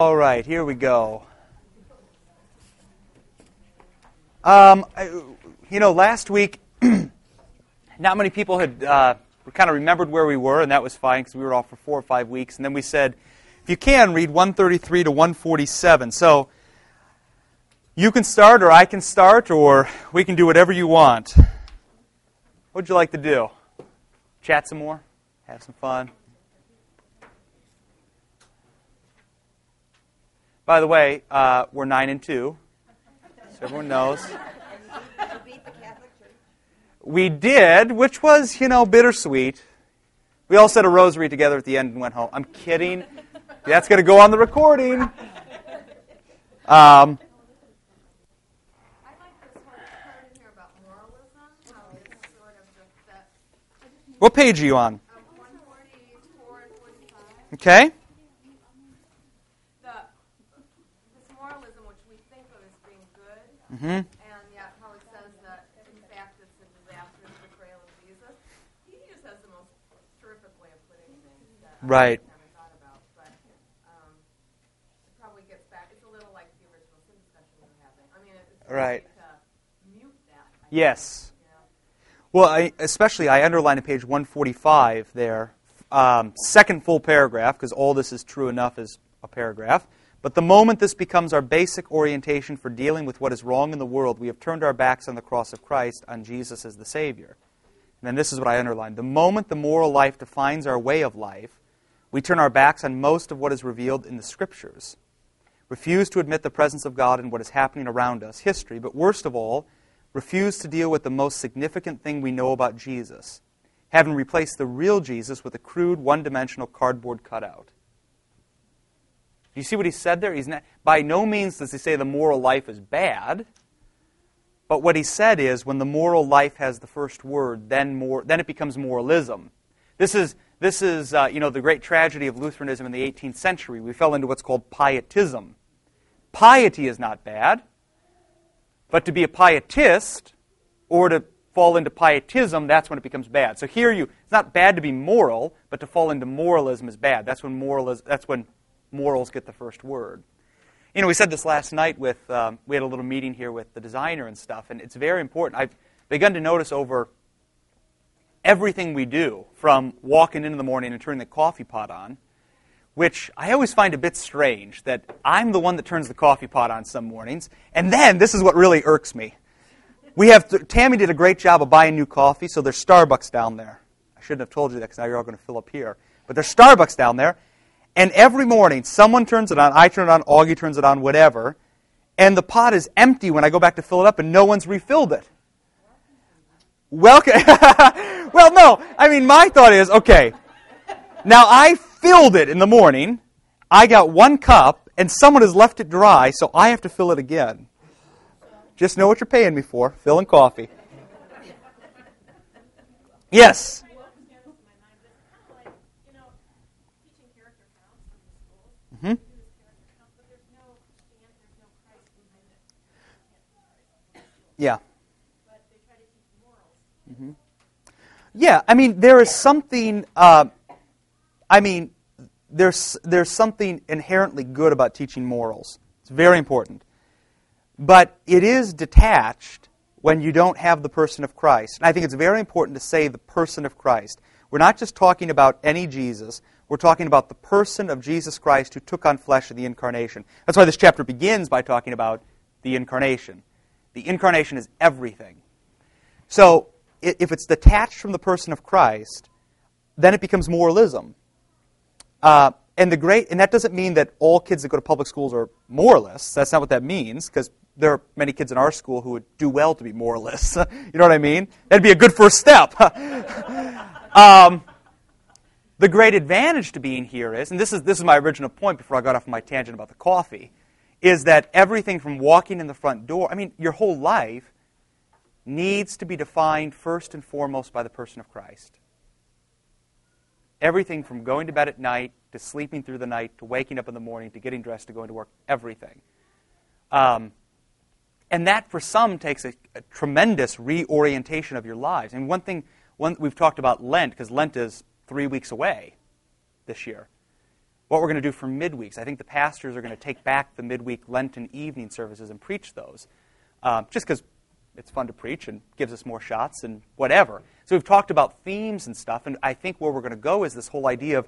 All right, here we go. Last week, not many people had kind of remembered where we were, and that was fine because we were off for 4 or 5 weeks. And then we said, if you can, read 133 to 147. So you can start, or I can start, or we can do whatever you want. What would you like to do? Chat some more? Have some fun? By the way, we're 9-2, so everyone knows. We beat the Catholic Church. We did, which was, bittersweet. We all said a rosary together at the end and went home. I'm kidding. That's going to go on the recording. I like this whole part in here about moralism, how it's sort of just that. What page are you on? 144 and 45. Okay. Mm-hmm. And yet, how it says that, in fact, it's a disaster of the betrayal of Jesus. He just has the most terrific way of putting things that right. I haven't thought about. But it probably gets back. It's a little like the original sin discussion we're having. I mean, it's right to mute that. Yes. Well, I underlined page 145 there. Second full paragraph, because all this is true enough is a paragraph. But the moment this becomes our basic orientation for dealing with what is wrong in the world, we have turned our backs on the cross of Christ, on Jesus as the Savior. And then this is what I underlined. The moment the moral life defines our way of life, we turn our backs on most of what is revealed in the Scriptures, refuse to admit the presence of God in what is happening around us, history, but worst of all, refuse to deal with the most significant thing we know about Jesus, having replaced the real Jesus with a crude, one-dimensional cardboard cutout. You see what he said there? By no means does he say the moral life is bad, but what he said is when the moral life has the first word, then it becomes moralism. This is the great tragedy of Lutheranism in the 18th century. We fell into what's called pietism. Piety is not bad, but to be a pietist or to fall into pietism, that's when it becomes bad. So here it's not bad to be moral, but to fall into moralism is bad. That's when morals get the first word. We said this last night with, we had a little meeting here with the designer and stuff, and it's very important. I've begun to notice over everything we do, from walking in the morning and turning the coffee pot on, which I always find a bit strange, that I'm the one that turns the coffee pot on some mornings, and then this is what really irks me. Tammy did a great job of buying new coffee, so there's Starbucks down there. I shouldn't have told you that, because now you're all going to fill up here. But there's Starbucks down there, and every morning, someone turns it on, I turn it on, Augie turns it on, whatever, and the pot is empty when I go back to fill it up, and no one's refilled it. Welcome. Well, no. My thought is, okay, now I filled it in the morning, I got one cup, and someone has left it dry, so I have to fill it again. Just know what you're paying me for, filling coffee. Yes. Hmm? Yeah. Mm-hmm. Yeah, there is something. There's something inherently good about teaching morals. It's very important, but it is detached when you don't have the person of Christ. And I think it's very important to say the person of Christ. We're not just talking about any Jesus. We're talking about the person of Jesus Christ who took on flesh in the Incarnation. That's why this chapter begins by talking about the Incarnation. The Incarnation is everything. So, if it's detached from the person of Christ, then it becomes moralism. And that doesn't mean that all kids that go to public schools are moralists. That's not what that means, because there are many kids in our school who would do well to be moralists. You know what I mean? That'd be a good first step. The great advantage to being here is, and this is my original point before I got off my tangent about the coffee, is that everything from walking in the front door, your whole life needs to be defined first and foremost by the person of Christ. Everything from going to bed at night, to sleeping through the night, to waking up in the morning, to getting dressed, to going to work, everything. And that, for some, takes a tremendous reorientation of your lives. And one thing we've talked about Lent, because Lent is 3 weeks away this year. what we're going to do for midweeks. I think the pastors are going to take back the midweek Lenten evening services and preach those, just because it's fun to preach and gives us more shots and whatever. So we've talked about themes and stuff, and I think where we're going to go is this whole idea of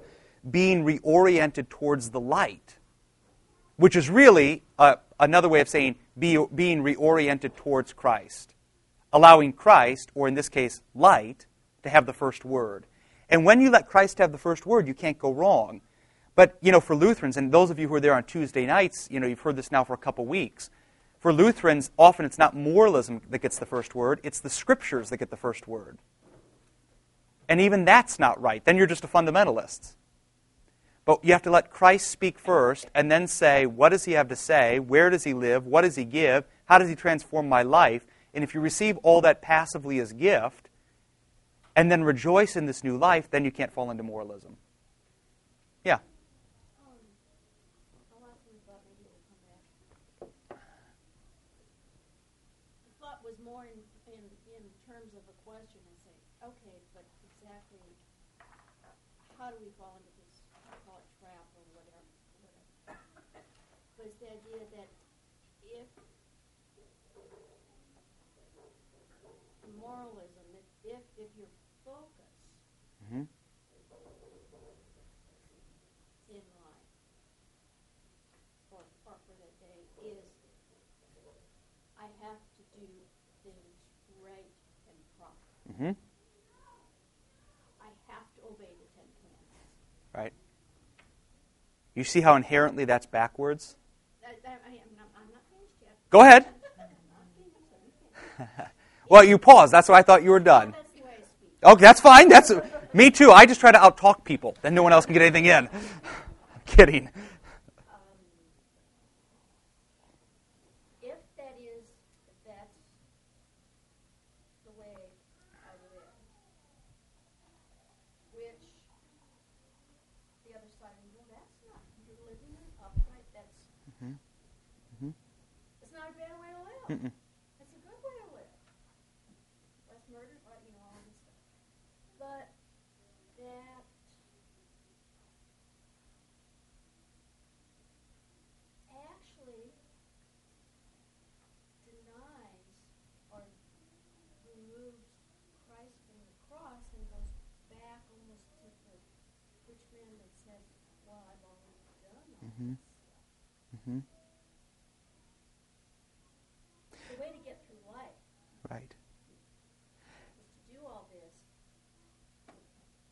being reoriented towards the light, which is really another way of saying being reoriented towards Christ, allowing Christ, or in this case, light, to have the first word. And when you let Christ have the first word, you can't go wrong. But, you know, for Lutherans, and those of you who are there on Tuesday nights, you know, you've heard this now for a couple weeks, for Lutherans, often it's not moralism that gets the first word, it's the Scriptures that get the first word. And even that's not right. Then you're just a fundamentalist. But you have to let Christ speak first and then say, what does he have to say? Where does he live? What does he give? How does he transform my life? And if you receive all that passively as gift and then rejoice in this new life, then you can't fall into moralism. Yeah? Mm-hmm. I have to obey the Ten Commandments. Right. You see how inherently that's backwards? I'm not finished yet. Go ahead. Well, you paused. That's why I thought you were done. Well, that's the way I speak. Okay, that's fine. That's me too. I just try to outtalk people. Then no one else can get anything in. I'm kidding. Mm-mm. That's a good way to live. Less murder, but you know, all this stuff. But that actually denies or removes Christ from the cross and goes back almost to the rich man that says, well, I've already done all this stuff. Mm-hmm.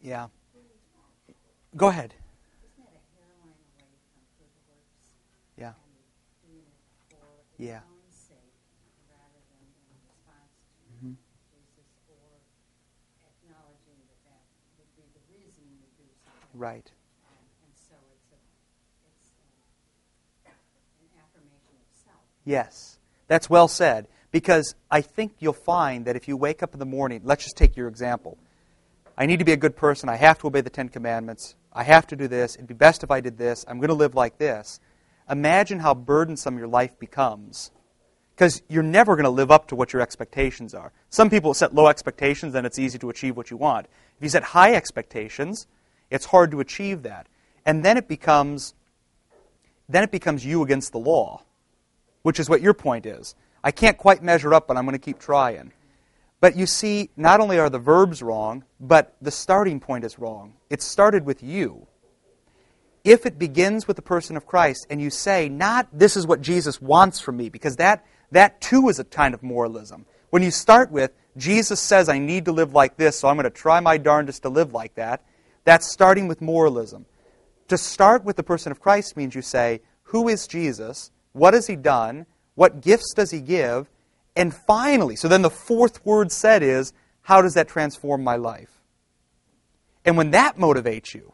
Yeah. Go ahead. Isn't that a hairline away from good works? Yeah. And doing it for its own sake rather than in response to Jesus or acknowledging that would be the reason we do something. Right. And so it's an affirmation of self. Yes. That's well said. Because I think you'll find that if you wake up in the morning, let's just take your example. I need to be a good person. I have to obey the Ten Commandments. I have to do this. It'd be best if I did this. I'm going to live like this. Imagine how burdensome your life becomes, because you're never going to live up to what your expectations are. Some people set low expectations, then it's easy to achieve what you want. If you set high expectations, it's hard to achieve that. And then it becomes you against the law, which is what your point is. I can't quite measure up, but I'm going to keep trying. But you see, not only are the verbs wrong, but the starting point is wrong. It started with you. If it begins with the person of Christ and you say, not this is what Jesus wants from me, because that too is a kind of moralism. When you start with, Jesus says I need to live like this, so I'm going to try my darndest to live like that, that's starting with moralism. To start with the person of Christ means you say, who is Jesus? What has he done? What gifts does he give? And finally, so then the fourth word said is, how does that transform my life? And when that motivates you,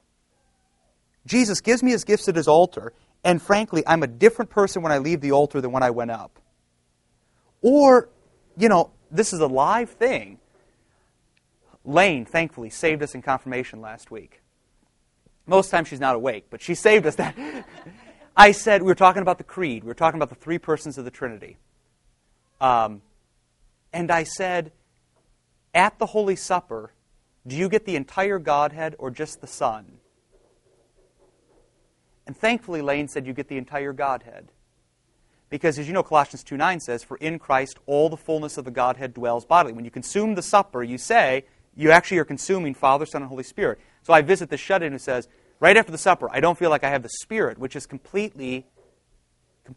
Jesus gives me his gifts at his altar, and frankly, I'm a different person when I leave the altar than when I went up. Or, you know, this is a live thing. Lane, thankfully, saved us in confirmation last week. Most times she's not awake, but she saved us that. I said, we were talking about the creed. We were talking about the three persons of the Trinity. And I said, at the Holy Supper, do you get the entire Godhead or just the Son? And thankfully, Lane said you get the entire Godhead. Because as you know, Colossians 2:9 says, for in Christ all the fullness of the Godhead dwells bodily. When you consume the supper, you say, you actually are consuming Father, Son, and Holy Spirit. So I visit the shut-in who says, right after the supper, I don't feel like I have the Spirit, which is completely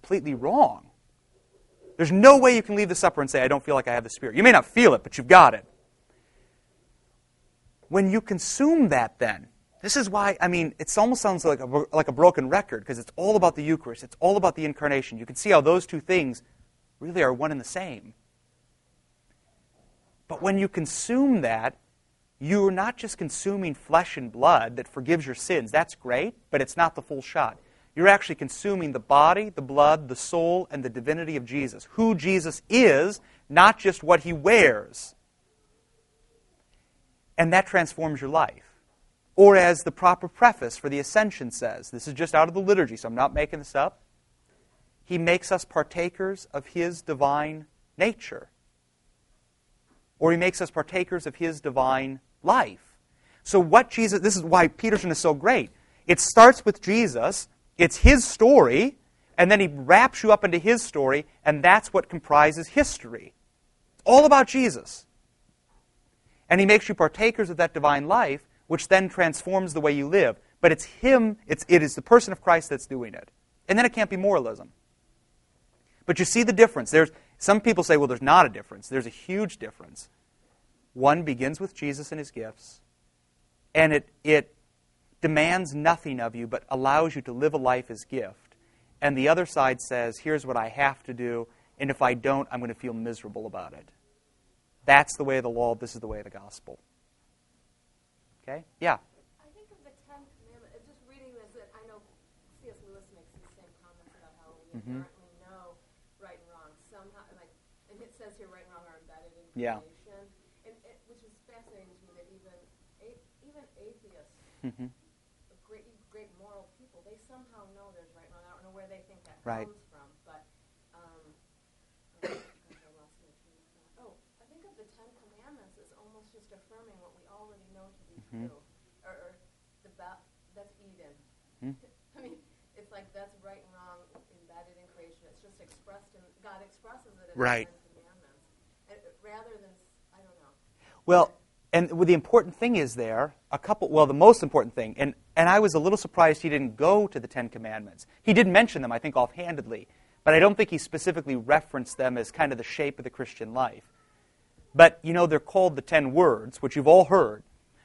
wrong. There's no way you can leave the supper and say, I don't feel like I have the Spirit. You may not feel it, but you've got it. When you consume that then, this is why, I mean, it almost sounds like a broken record, because it's all about the Eucharist. It's all about the Incarnation. You can see how those two things really are one and the same. But when you consume that, you're not just consuming flesh and blood that forgives your sins. That's great, but it's not the full shot. You're actually consuming the body, the blood, the soul, and the divinity of Jesus. Who Jesus is, not just what he wears. And that transforms your life. Or as the proper preface for the Ascension says, this is just out of the liturgy, so I'm not making this up, he makes us partakers of his divine nature. Or he makes us partakers of his divine life. So what Jesus, this is why Peterson is so great. It starts with Jesus, it's his story, and then he wraps you up into his story, and that's what comprises history. It's all about Jesus. And he makes you partakers of that divine life, which then transforms the way you live. But it's him, it is the person of Christ that's doing it. And then it can't be moralism. But you see the difference. Some people say, well, there's not a difference. There's a huge difference. One begins with Jesus and his gifts, and it demands nothing of you but allows you to live a life as gift. And the other side says, here's what I have to do, and if I don't, I'm going to feel miserable about it. That's the way of the law. This is the way of the gospel. Okay? Yeah? I think of the Ten Commandments, just reading this, I know C.S. Lewis makes the same comments about how we apparently know right and wrong somehow, and it says here right and wrong are embedded in creation, which is fascinating to me that even atheists, great moral people, they somehow know there's right and wrong. I don't know where they think that comes from, but I think of the Ten Commandments as almost just affirming what we already know to be true, or that's Eden. I mean, it's like that's right and wrong embedded in creation. It's just expressed in, God expresses it in the commandments. Rather than, I don't know. Well, and the important thing is there, the most important thing, and I was a little surprised he didn't go to the Ten Commandments. He did mention them, I think, offhandedly, but I don't think he specifically referenced them as kind of the shape of the Christian life. But, you know, they're called the Ten Words, which you've all heard.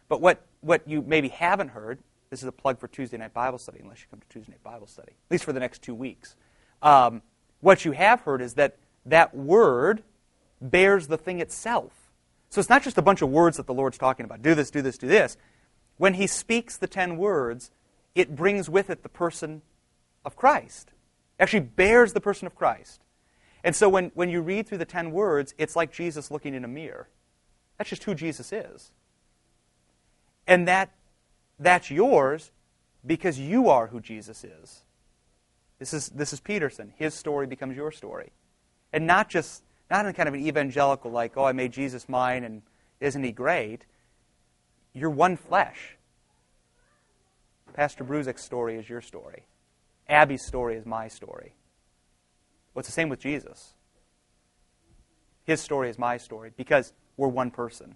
But what you maybe haven't heard, this is a plug for Tuesday Night Bible Study, unless you come to Tuesday Night Bible Study, at least for the next 2 weeks. What you have heard is that word bears the thing itself. So it's not just a bunch of words that the Lord's talking about. Do this, do this, do this. When he speaks the 10 words, it brings with it the person of Christ. Actually bears the person of Christ. And so when you read through the 10 words, it's like Jesus looking in a mirror. That's just who Jesus is. And that's yours because you are who Jesus is. This is Peterson. His story becomes your story. And not in kind of an evangelical like, oh, I made Jesus mine and isn't he great? You're one flesh. Pastor Bruzek's story is your story. Abby's story is my story. Well, it's the same with Jesus. His story is my story because we're one person.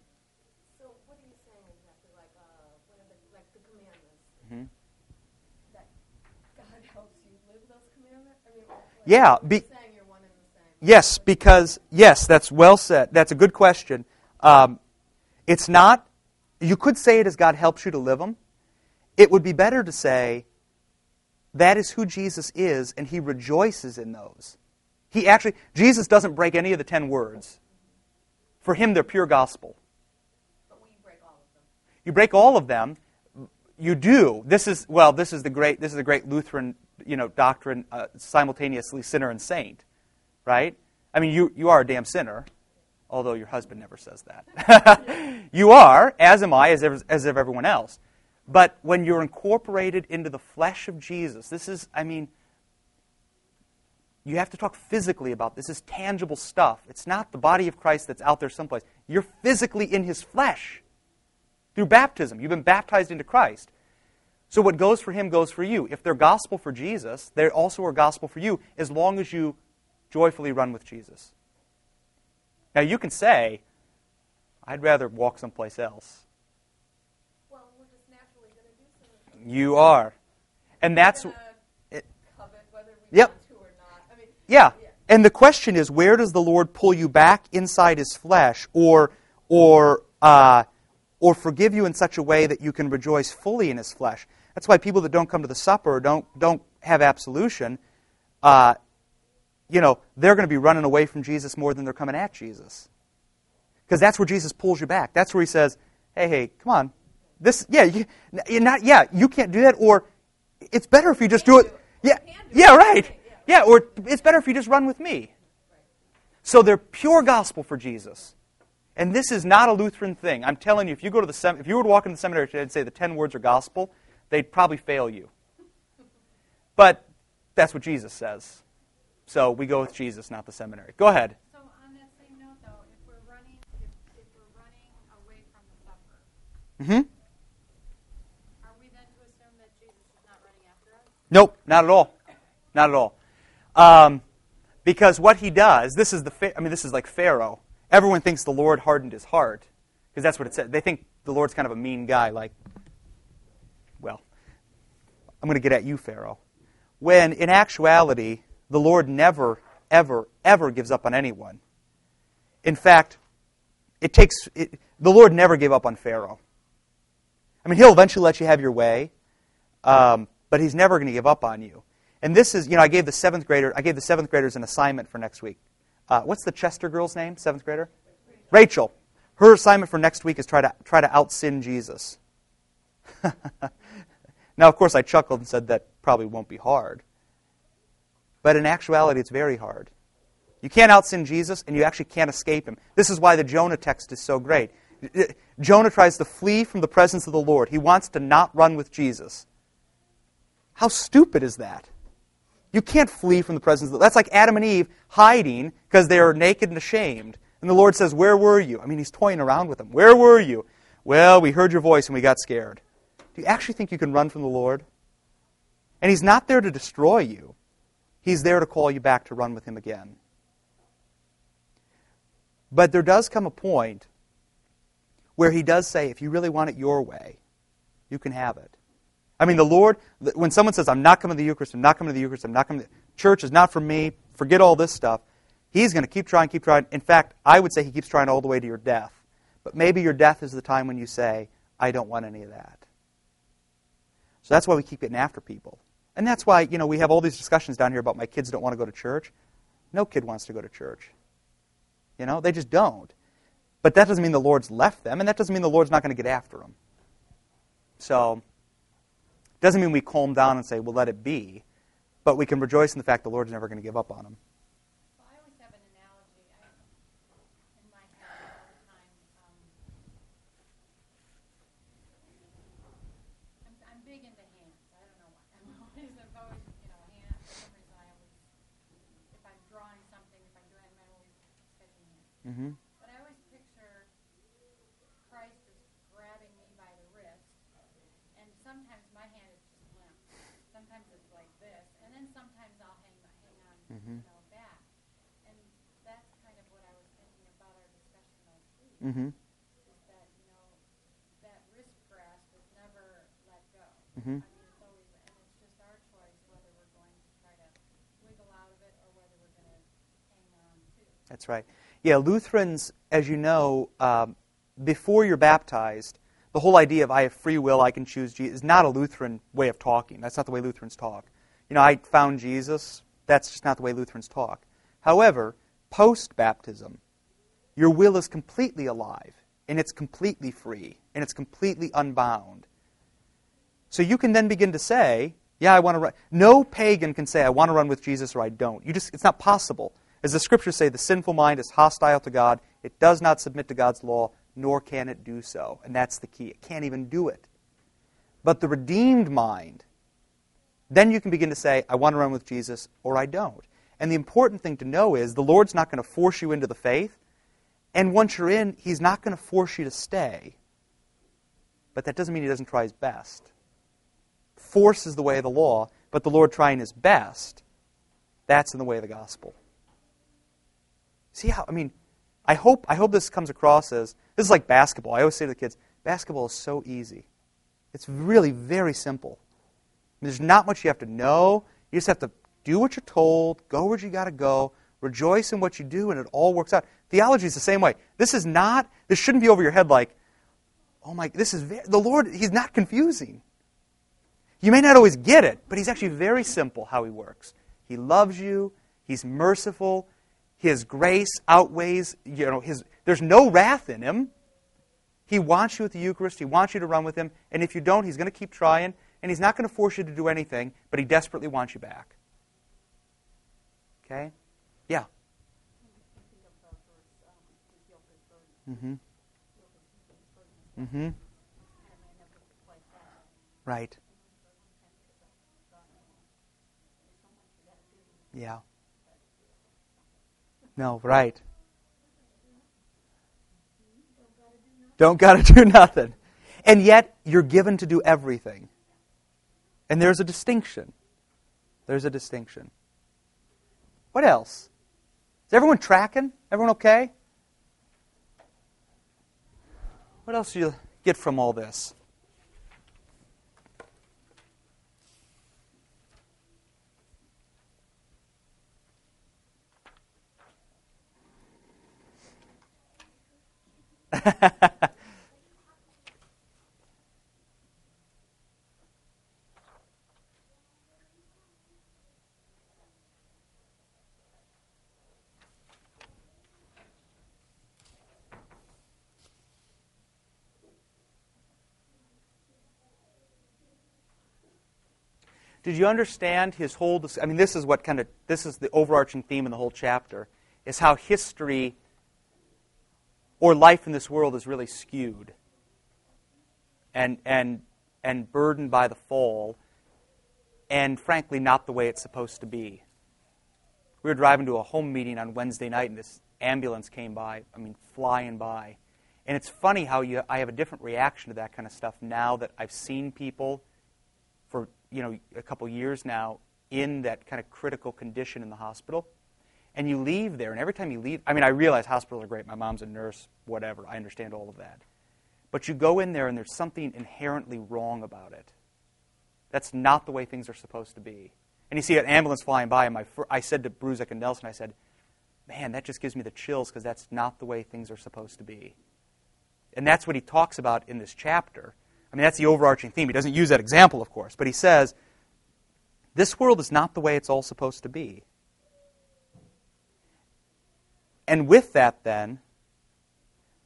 So what are you saying exactly? Like the commandments? That God helps you live those commandments? I mean, you're saying you're one and the same. Yes, that's well said. That's a good question. It's not, you could say it as God helps you to live them. It would be better to say, that is who Jesus is, and he rejoices in those. Jesus doesn't break any of the 10 words. For him, they're pure gospel. But we break all of them. You break all of them. You do. This is the great Lutheran, doctrine, simultaneously sinner and saint, right? I mean, you are a damn sinner, although your husband never says that. You are, as am I, as of everyone else. But when you're incorporated into the flesh of Jesus, you have to talk physically about this. This is tangible stuff. It's not the body of Christ that's out there someplace. You're physically in his flesh through baptism. You've been baptized into Christ. So what goes for him goes for you. If they're gospel for Jesus, they also are gospel for you as long as you joyfully run with Jesus. Now you can say, I'd rather walk someplace else. Well, we're just naturally going to do something. You are. And that's... covet whether we yep. want to or not. I mean, yeah. Yeah. And the question is, where does the Lord pull you back inside his flesh or forgive you in such a way that you can rejoice fully in his flesh? That's why people that don't come to the supper or don't have absolution, they're going to be running away from Jesus more than they're coming at Jesus. Because that's where Jesus pulls you back. That's where he says, hey, come on. You can't do that, or it's better if you just do it. Or it's better if you just run with me. So they're pure gospel for Jesus. And this is not a Lutheran thing. I'm telling you, if you go to if you were to walk into the seminary today and say the 10 words are gospel, they'd probably fail you. But that's what Jesus says. So we go with Jesus, not the seminary. Go ahead. So on that same note, though, if we're running away from the supper, are we then to assume that Jesus is not running after us? Nope, not at all. Not at all. Because what he does, this is like Pharaoh. Everyone thinks the Lord hardened his heart, because that's what it said. They think the Lord's kind of a mean guy, like, well, I'm going to get at you, Pharaoh. When in actuality, the Lord never, ever, ever gives up on anyone. In fact, the Lord never gave up on Pharaoh. I mean, he'll eventually let you have your way, but he's never going to give up on you. And this is, I gave the 7th graders an assignment for next week. What's the Chester girl's name, 7th grader? Rachel. Her assignment for next week is try to out-sin Jesus. Now, of course, I chuckled and said that probably won't be hard. But in actuality, it's very hard. You can't out-sin Jesus, and you actually can't escape him. This is why the Jonah text is so great. Jonah tries to flee from the presence of the Lord. He wants to not run with Jesus. How stupid is that? You can't flee from the presence of the Lord. That's like Adam and Eve hiding because they are naked and ashamed. And the Lord says, where were you? I mean, he's toying around with them. Where were you? Well, we heard your voice and we got scared. Do you actually think you can run from the Lord? And he's not there to destroy you. He's there to call you back to run with him again. But there does come a point where he does say, if you really want it your way, you can have it. I mean, the Lord, when someone says, I'm not coming to the Eucharist, church is not for me, forget all this stuff, he's going to keep trying. In fact, I would say he keeps trying all the way to your death. But maybe your death is the time when you say, I don't want any of that. So that's why we keep getting after people. And that's why, we have all these discussions down here about my kids don't want to go to church. No kid wants to go to church. They just don't. But that doesn't mean the Lord's left them, and that doesn't mean the Lord's not going to get after them. So... doesn't mean we calm down and say, well, let it be. But we can rejoice in the fact the Lord's never going to give up on them. Well, I always have an analogy. In my head all the time, I'm big into hands. I don't know why. I've always, hands. If I'm drawing something, I'm always touching hands. Mm-hmm. But I always picture Christ as grabbing me by the wrist. And sometimes my hand is just limp. Sometimes it's like this. And then sometimes I'll hang on back. And that's kind of what I was thinking about our discussion last week. Mm-hmm. Is that, that wrist grasp is never let go. Mm-hmm. I mean, it's always, and it's just our choice whether we're going to try to wiggle out of it or whether we're going to hang on to it. That's right. Yeah, Lutherans, as you know, before you're baptized, the whole idea of I have free will, I can choose Jesus, is not a Lutheran way of talking. That's not the way Lutherans talk. I found Jesus. That's just not the way Lutherans talk. However, post-baptism, your will is completely alive, and it's completely free, and it's completely unbound. So you can then begin to say, yeah, I want to run. No pagan can say, I want to run with Jesus or I don't. It's not possible. As the Scriptures say, the sinful mind is hostile to God. It does not submit to God's law, nor can it do so. And that's the key. It can't even do it. But the redeemed mind, then you can begin to say, I want to run with Jesus, or I don't. And the important thing to know is the Lord's not going to force you into the faith. And once you're in, he's not going to force you to stay. But that doesn't mean he doesn't try his best. Force is the way of the law, but the Lord trying his best, that's in the way of the gospel. See how, I hope this comes across as, this is like basketball. I always say to the kids, basketball is so easy. It's really very simple. There's not much you have to know. You just have to do what you're told, go where you got to go, rejoice in what you do, and it all works out. Theology is the same way. This shouldn't be over your head like, oh my, the Lord, he's not confusing. You may not always get it, but he's actually very simple how he works. He loves you, he's merciful, his grace outweighs, there's no wrath in him. He wants you at the Eucharist, he wants you to run with him, and if you don't, he's going to keep trying, and he's not going to force you to do anything, but he desperately wants you back. Okay? Yeah. Mm-hmm. Mm-hmm. Right. Yeah. No, right. Don't got to do nothing. And yet, you're given to do everything. And there's a distinction. There's a distinction. What else? Is everyone tracking? Everyone okay? What else do you get from all this? Did you understand his whole? This is the overarching theme in the whole chapter, is how history or life in this world is really skewed and burdened by the fall, and frankly not the way it's supposed to be. We were driving to a home meeting on Wednesday night, and this ambulance came by, flying by. And it's funny how I have a different reaction to that kind of stuff now that I've seen people for a couple years now in that kind of critical condition in the hospital. And you leave there, and every time you leave, I realize hospitals are great. My mom's a nurse, whatever. I understand all of that. But you go in there, and there's something inherently wrong about it. That's not the way things are supposed to be. And you see an ambulance flying by, and I said to Bruzek and Nelson, I said, man, that just gives me the chills, because that's not the way things are supposed to be. And that's what he talks about in this chapter. That's the overarching theme. He doesn't use that example, of course, but he says, this world is not the way it's all supposed to be. And with that, then,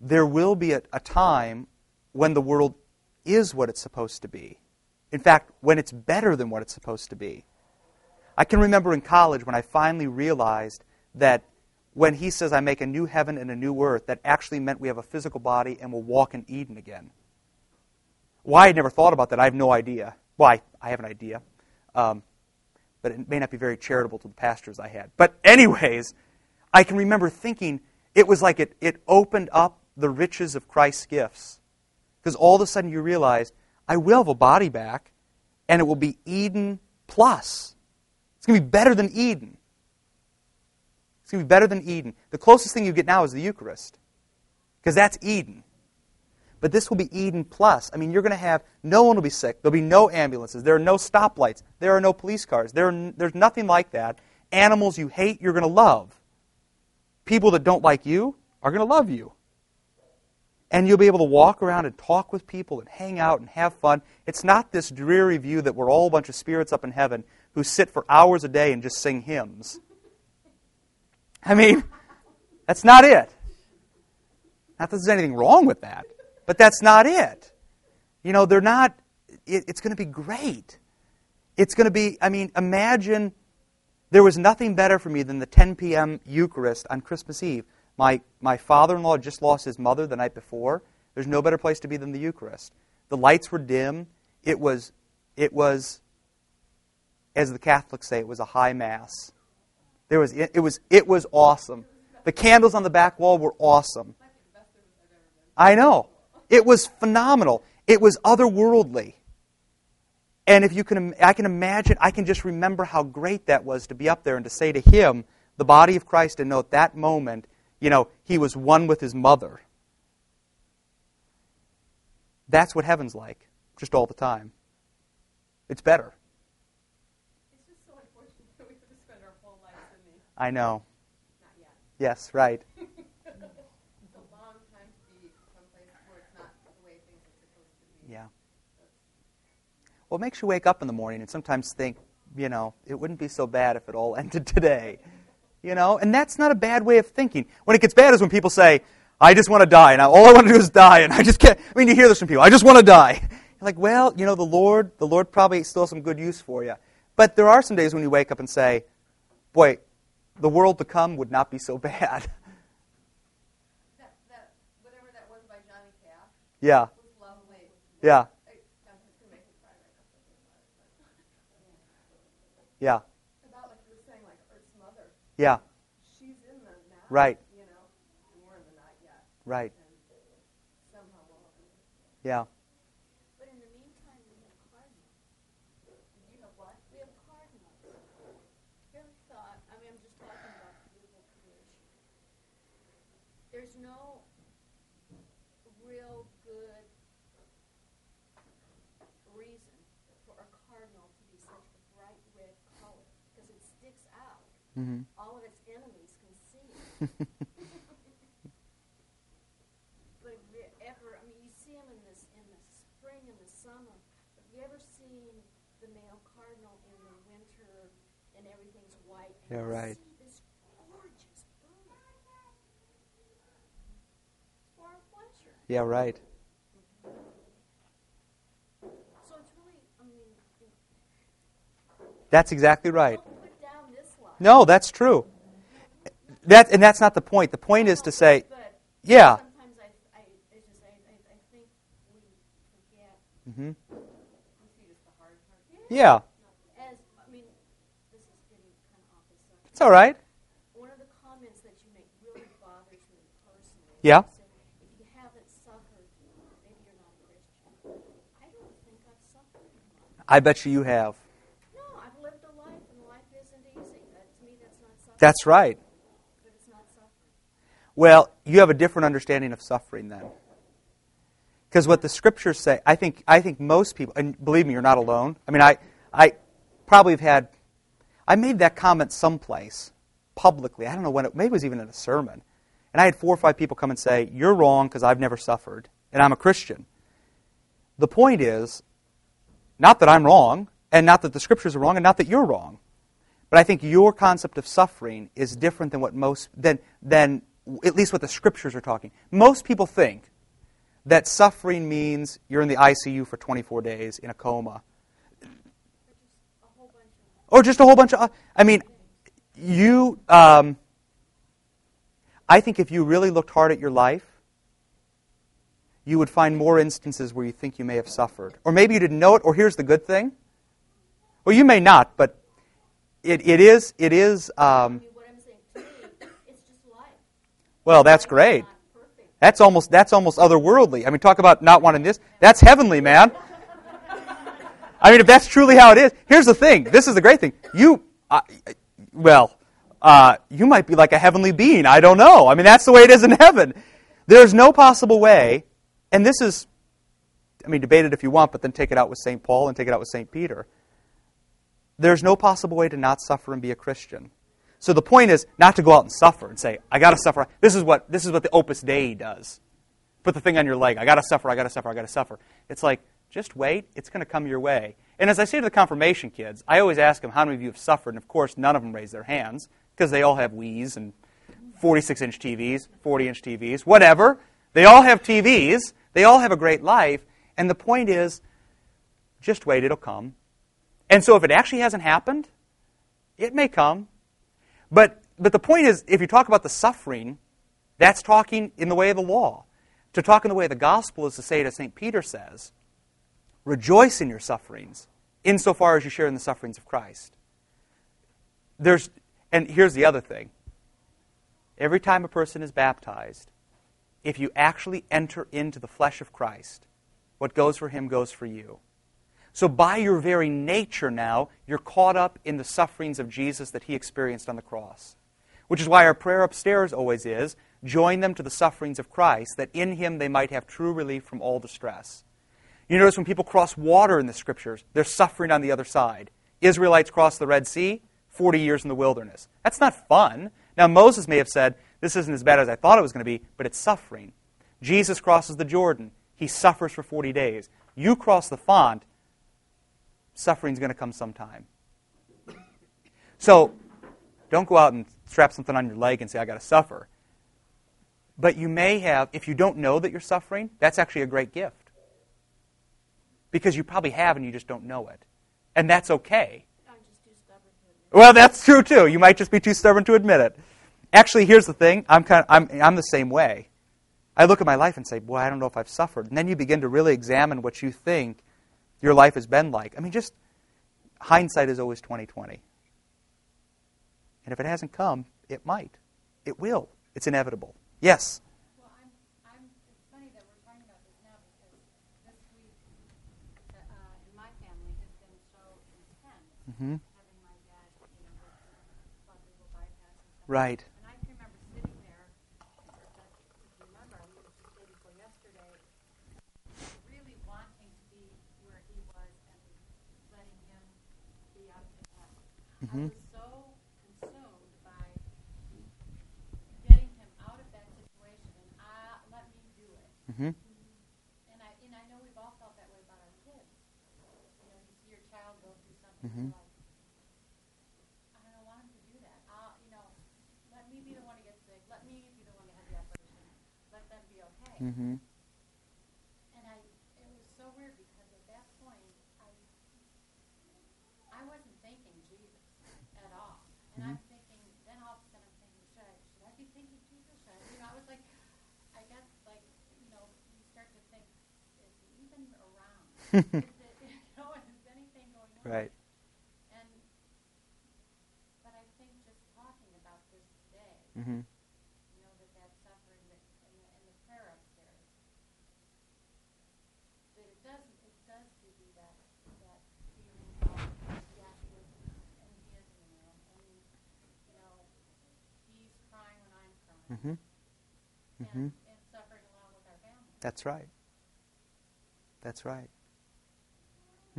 there will be a time when the world is what it's supposed to be. In fact, when it's better than what it's supposed to be. I can remember in college when I finally realized that when he says, I make a new heaven and a new earth, that actually meant we have a physical body and we'll walk in Eden again. Why I'd never thought about that, I have no idea. Well, I have an idea. But it may not be very charitable to the pastors I had. But anyways, I can remember thinking it was like it opened up the riches of Christ's gifts. Because all of a sudden you realize, I will have a body back, and it will be Eden plus. It's going to be better than Eden. It's going to be better than Eden. The closest thing you get now is the Eucharist, because that's Eden. But this will be Eden plus. You're going to have, no one will be sick. There'll be no ambulances. There are no stoplights. There are no police cars. There's nothing like that. Animals you hate, you're going to love. People that don't like you are going to love you. And you'll be able to walk around and talk with people and hang out and have fun. It's not this dreary view that we're all a bunch of spirits up in heaven who sit for hours a day and just sing hymns. That's not it. Not that there's anything wrong with that, but that's not it. It's going to be great. It's going to be, imagine... There was nothing better for me than the 10 p.m. Eucharist on Christmas Eve. My father-in-law just lost his mother the night before. There's no better place to be than the Eucharist. The lights were dim. It was, as the Catholics say, it was a high mass. It was awesome. The candles on the back wall were awesome. I know. It was phenomenal. It was otherworldly. And if you can, I can imagine, I can just remember how great that was to be up there and to say to him, the body of Christ, and know at that moment, you know, he was one with his mother. That's what heaven's like, just all the time. It's better. It's just so unfortunate that we have to spend our whole lives in the... I know. Not yet. Yes, right. It's a long time to be someplace where it's not the way things are supposed to be. Yeah. Well, it makes you wake up in the morning and sometimes think, you know, it wouldn't be so bad if it all ended today. You know, and that's not a bad way of thinking. When it gets bad is when people say, I just want to die, and all I want to do is die, and I just can't. I mean, you hear this from people, I just want to die. You're like, well, you know, the Lord probably still has some good use for you. But there are some days when you wake up and say, boy, the world to come would not be so bad. That whatever that was by Johnny Cash. Yeah. Was lovely. Yeah. Yeah. About like you were saying, like Earth's mother. Yeah. She's in the now. Right. You know, and we're in the not yet. Right. And somehow we'll have it. Yeah. But in the meantime, we have cardinals. You know what? We have cardinals. Here's the thought. I mean, I'm just talking about the beautiful creation. There's no real good reason for a cardinal to be such a bright red color, because it sticks out. Mm-hmm. All of its enemies can see it. But if you ever, I mean, you see them in the spring and the summer. Have you ever seen the male cardinal in the winter and everything's white? And yeah, right. You see this gorgeous bird for our pleasure. Yeah, right. That's exactly right. No, that's true. And that's not the point. The point is to say, yeah. Sometimes I think we forget. Mm-hmm. Yeah. This is getting kind of off the subject. It's all right. One of the comments that you make really bothers me personally. Yeah. If you haven't suffered, maybe you're not a Christian. I don't think I've suffered. I bet you have. That's right. But it's not suffering. Well, you have a different understanding of suffering then. Because what the Scriptures say, I think most people, and believe me, you're not alone. I mean, I probably have had, I made that comment someplace publicly. I don't know when it, maybe it was even in a sermon. And I had 4 or 5 people come and say, you're wrong because I've never suffered, and I'm a Christian. The point is, not that I'm wrong, and not that the Scriptures are wrong, and not that you're wrong. But I think your concept of suffering is different than what most than at least what the Scriptures are talking. Most people think that suffering means you're in the ICU for 24 days in a coma, or just a whole bunch of. I mean, you. I think if you really looked hard at your life, you would find more instances where you think you may have suffered, or maybe you didn't know it. Or here's the good thing. Well, you may not, but. It is. What I'm saying to me, it's just life. Well, that's great. That's almost otherworldly. I mean, talk about not wanting this. That's heavenly, man. I mean, if that's truly how it is, here's the thing. This is the great thing. You might be like a heavenly being. I don't know. I mean, that's the way it is in heaven. There's no possible way, and this is, I mean, debate it if you want, but then take it out with St. Paul and take it out with St. Peter. There's no possible way to not suffer and be a Christian. So the point is not to go out and suffer and say, I got to suffer. This is what the Opus Dei does. Put the thing on your leg. I got to suffer, I got to suffer, I got to suffer. It's like, just wait. It's going to come your way. And as I say to the confirmation kids, I always ask them, how many of you have suffered? And of course, none of them raise their hands because they all have Wii's and 46-inch TVs, 40-inch TVs, whatever. They all have TVs. They all have a great life. And the point is, just wait. It'll come. And so if it actually hasn't happened, it may come. But the point is, if you talk about the suffering, that's talking in the way of the law. To talk in the way of the gospel is to say, as St. Peter says, rejoice in your sufferings, insofar as you share in the sufferings of Christ. And here's the other thing. Every time a person is baptized, if you actually enter into the flesh of Christ, what goes for him goes for you. So by your very nature now, you're caught up in the sufferings of Jesus that he experienced on the cross. Which is why our prayer upstairs always is, join them to the sufferings of Christ, that in him they might have true relief from all distress. You notice when people cross water in the Scriptures, they're suffering on the other side. Israelites crossed the Red Sea, 40 years in the wilderness. That's not fun. Now, Moses may have said, this isn't as bad as I thought it was going to be, but it's suffering. Jesus crosses the Jordan. He suffers for 40 days. You cross the font, suffering's going to come sometime. So, don't go out and strap something on your leg and say, I got to suffer. But you may have, if you don't know that you're suffering, that's actually a great gift. Because you probably have and you just don't know it. And that's okay. I'm just too stubborn to admit it. Well, that's true too. You might just be too stubborn to admit it. Actually, here's the thing. I'm the same way. I look at my life and say, boy, I don't know if I've suffered. And then you begin to really examine what you think your life has been like. I mean, just hindsight is always 20/20. And if it hasn't come, it might. It will. It's inevitable. Yes? Well, it's funny that we're talking about this now because this week in my family has been so intense. Mm-hmm. Having my dad, with possible bypass. Right. And I can remember sitting there, I was the day before yesterday, really wanting to be where he was and letting him be out of the house. Mm-hmm. Mm-hmm. And I know we've all felt that way about our kids. You see your child go through something, mm-hmm. Like, I don't want him to do that. Let me be the one to get sick. Let me be the one to have the operation. Let them be okay. Mm-hmm. And it was so weird because at that point, I wasn't thinking Jesus at all. And mm-hmm. I'm thinking, should I be thinking Jesus? I was like, I guess, you start to think, is he even around? Is anything going on? Right. But I think just talking about this today, mm-hmm. That suffering and the prayer upstairs, that it does give you that feeling of, yeah, he is in the room, and, he's crying when I'm crying. Mm-hmm. Mm-hmm. And suffering along with our family. That's right.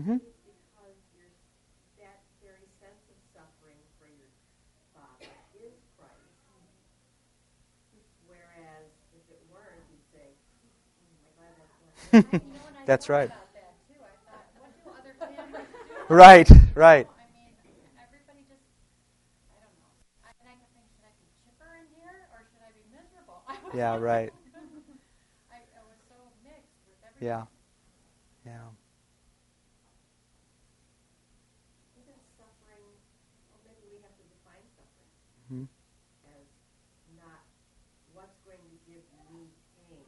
Mm-hmm. Because that very sense of suffering for your father is Christ. Whereas if it weren't, you'd say, oh my God, what's going on? That's right. I thought about that too. I thought, what do other families do? Right. Yeah, right. I was so mixed with everything. Yeah. Isn't suffering, maybe we have to define suffering as not what's going to give me pain,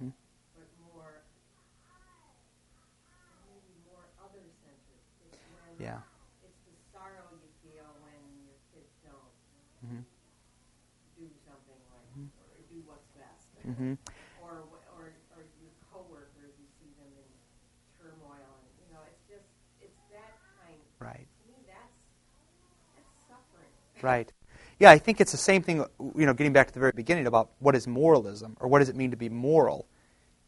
but maybe more other-centered. It's the sorrow you feel when your kids don't do something like what's best, mm-hmm. or your coworkers, you see them in turmoil, and it's that kind. Right. To me, that's suffering. Right. Yeah, I think it's the same thing. Getting back to the very beginning about what is moralism, or what does it mean to be moral?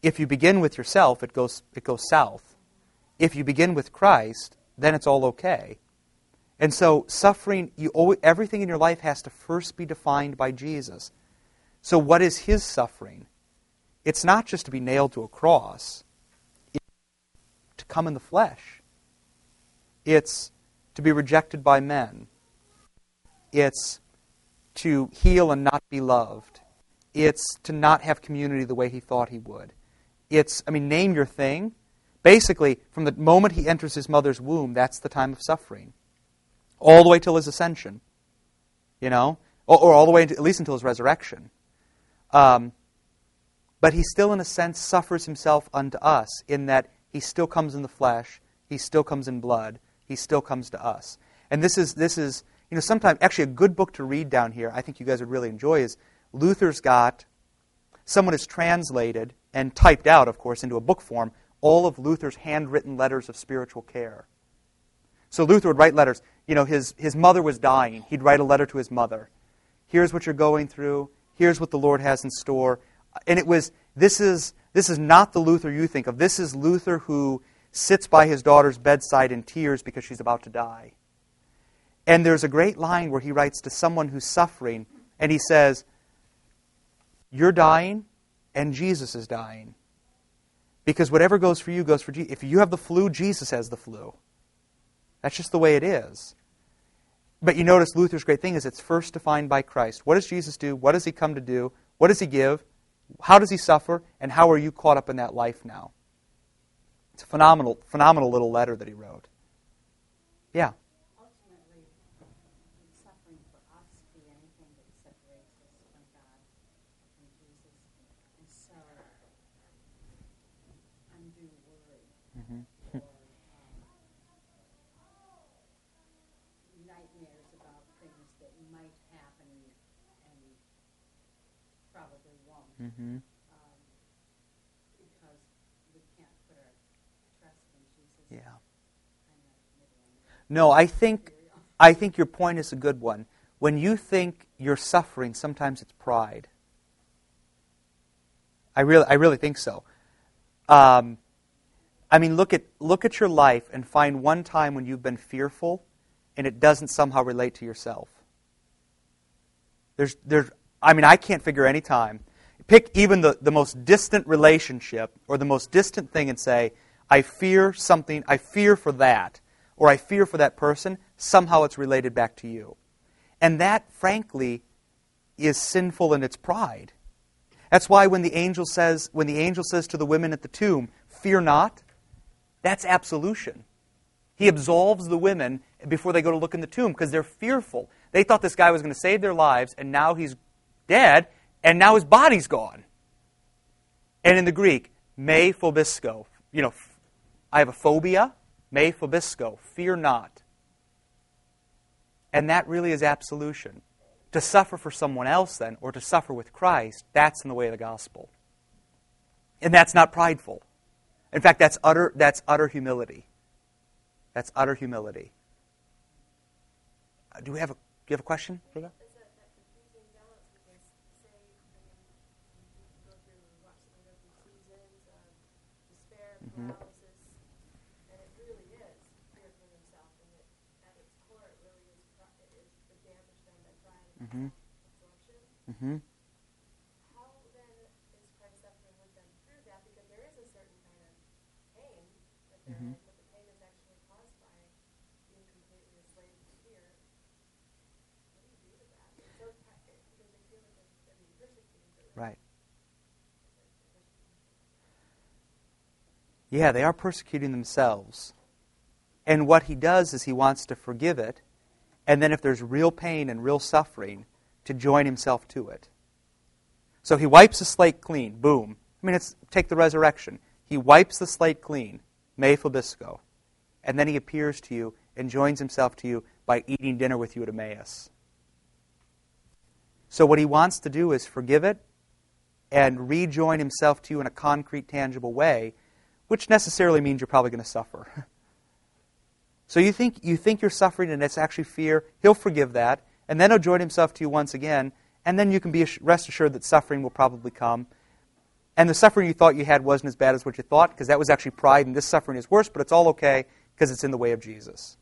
If you begin with yourself, it goes south. Mm-hmm. If you begin with Christ, then it's all okay. And so, suffering, everything in your life has to first be defined by Jesus. So what is his suffering? It's not just to be nailed to a cross. It's to come in the flesh. It's to be rejected by men. It's to heal and not be loved. It's to not have community the way he thought he would. Name your thing. Basically, from the moment he enters his mother's womb, that's the time of suffering. All the way till his ascension. Or all the way, at least until his resurrection. But he still, in a sense, suffers himself unto us in that he still comes in the flesh, he still comes in blood, he still comes to us. And this is sometimes, actually a good book to read down here, I think you guys would really enjoy, is someone has translated and typed out, of course, into a book form, all of Luther's handwritten letters of spiritual care. So Luther would write letters. You know, his mother was dying. He'd write a letter to his mother. Here's what you're going through. Here's what the Lord has in store. And it was, this is not the Luther you think of. This is Luther who sits by his daughter's bedside in tears because she's about to die. And there's a great line where he writes to someone who's suffering, and he says, "You're dying, and Jesus is dying. Because whatever goes for you goes for Jesus. If you have the flu, Jesus has the flu. That's just the way it is." But you notice Luther's great thing is it's first defined by Christ. What does Jesus do? What does he come to do? What does he give? How does he suffer? And how are you caught up in that life now? It's a phenomenal little letter that he wrote. Yeah. Ultimately, suffering for us to be anything that separates us from God and Jesus, and so undue worry. Mm-hmm. Mm-hmm. Because we can't put our trust in Jesus. Yeah. No, I think your point is a good one. When you think you're suffering, sometimes it's pride. I really think so. I mean, look at your life and find one time when you've been fearful, and it doesn't somehow relate to yourself. I can't figure any time. Pick even the most distant relationship or the most distant thing and say, I fear something, I fear for that, or I fear for that person. Somehow it's related back to you. And that, frankly, is sinful in its pride. That's why when the angel says to the women at the tomb, "Fear not," that's absolution. He absolves the women before they go to look in the tomb because they're fearful. They thought this guy was going to save their lives, and now he's dead. And now his body's gone. And in the Greek, me phobisco. You know, I have a phobia. Me phobisco. Fear not. And that really is absolution. To suffer for someone else then, or to suffer with Christ, that's in the way of the gospel. And that's not prideful. In fact, that's utter humility. That's utter humility. Do you have a question? Mm-hmm. And it really is fear for themselves, and it, at its core, it really is the damage done by pride and absorption. Mm-hmm. How then is Christ suffering with them through that? Because there is a certain kind of pain that there is, but the pain is actually caused by being completely enslaved to fear. What do you do to that? It's so practical because they feel like they're being persecuted. Right. Yeah, they are persecuting themselves. And what he does is he wants to forgive it, and then if there's real pain and real suffering, to join himself to it. So he wipes the slate clean. Boom. I mean, take the resurrection. He wipes the slate clean. Me phobisco. And then he appears to you and joins himself to you by eating dinner with you at Emmaus. So what he wants to do is forgive it and rejoin himself to you in a concrete, tangible way, which necessarily means you're probably going to suffer. So you think you're suffering and it's actually fear. He'll forgive that, and then he'll join himself to you once again, and then you can be rest assured that suffering will probably come. And the suffering you thought you had wasn't as bad as what you thought, because that was actually pride, and this suffering is worse, but it's all okay because it's in the way of Jesus.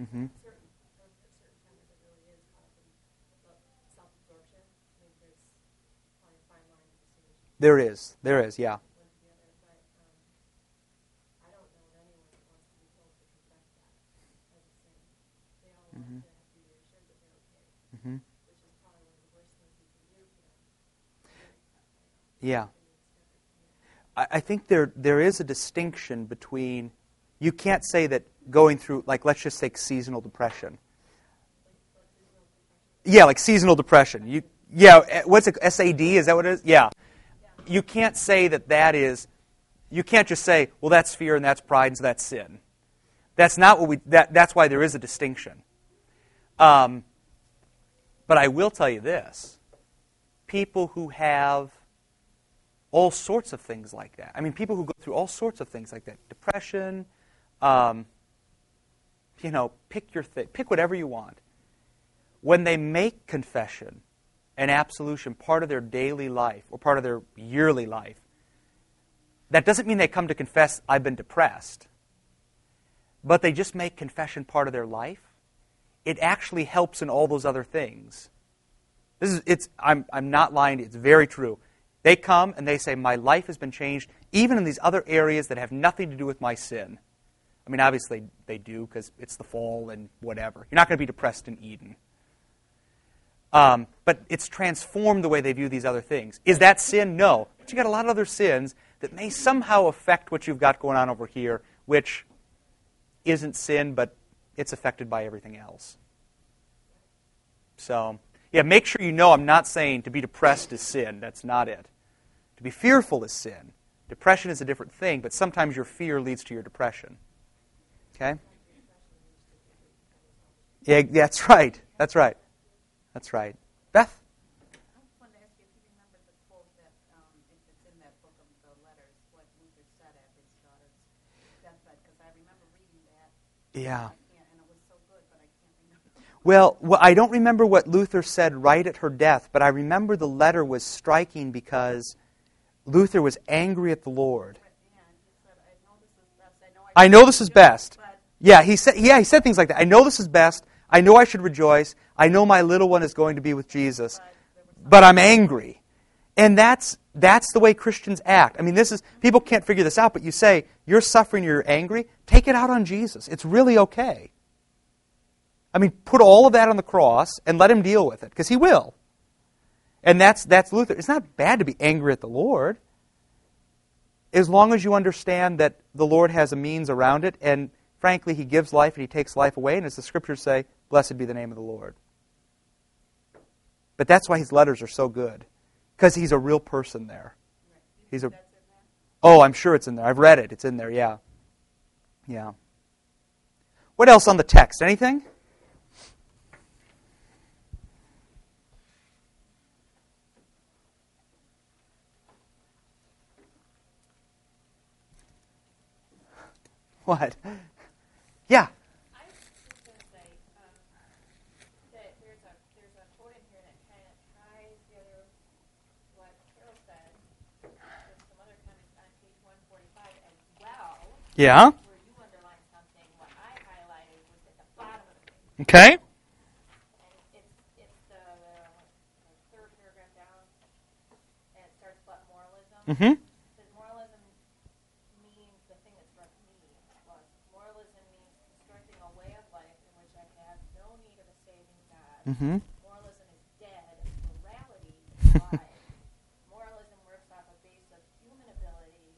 Mm-hmm. There is, yeah. Mm-hmm. Mm-hmm. Yeah. I think there is a distinction between, you can't say that going through, like, let's just take seasonal depression. Yeah, like seasonal depression. What's it, SAD? Is that what it is? Yeah. You can't say that that is, You can't just say, well, that's fear and that's pride and so that's sin. That's not what we... That's why there is a distinction. But I will tell you this. People who have all sorts of things like that. I mean, people who go through all sorts of things like that. Depression, pick whatever you want. When they make confession and absolution part of their daily life or part of their yearly life, that doesn't mean they come to confess, I've been depressed. But they just make confession part of their life. It actually helps in all those other things. I'm not lying to you. It's very true. They come and they say, my life has been changed, even in these other areas that have nothing to do with my sin. I mean, obviously they do because it's the fall and whatever. You're not going to be depressed in Eden. But it's transformed the way they view these other things. Is that sin? No. But you've got a lot of other sins that may somehow affect what you've got going on over here, which isn't sin, but it's affected by everything else. So, yeah, make sure you know I'm not saying to be depressed is sin. That's not it. To be fearful is sin. Depression is a different thing, but sometimes your fear leads to your depression. Okay? Yeah, that's right. That's right. That's right. Beth? I just wanted to ask you if you remember the quote that, it's in that book of the letters, what Luther said at his daughter's deathbed, because I remember reading that. Yeah. And it was so good, but I can't remember. Well, I don't remember what Luther said right at her death, but I remember the letter was striking because Luther was angry at the Lord. Right, yeah, and he said, I know this is best. I know this is best. Yeah, he said things like that. I know this is best. I know I should rejoice. I know my little one is going to be with Jesus, but I'm angry. And that's the way Christians act. I mean, people can't figure this out, but you say, you're suffering, you're angry, take it out on Jesus. It's really okay. I mean, put all of that on the cross and let him deal with it, because he will. And that's Luther. It's not bad to be angry at the Lord, as long as you understand that the Lord has a means around it, and frankly, he gives life and he takes life away, and as the Scriptures say, blessed be the name of the Lord. But that's why his letters are so good, because he's a real person there. Oh, I'm sure it's in there. I've read it. It's in there, yeah. Yeah. What else on the text? Anything? What? Yeah. I was just going to say that there's a quote in here that kind of ties together what Carol said with some other comments on page 145 as well. Yeah. Where you underlined something, what I highlighted was at the bottom of the page. Okay. And it's the third paragraph down, and it starts about moralism. Mm-hmm. Mm-hmm. Moralism is dead, morality is alive. Moralism works off a base of human ability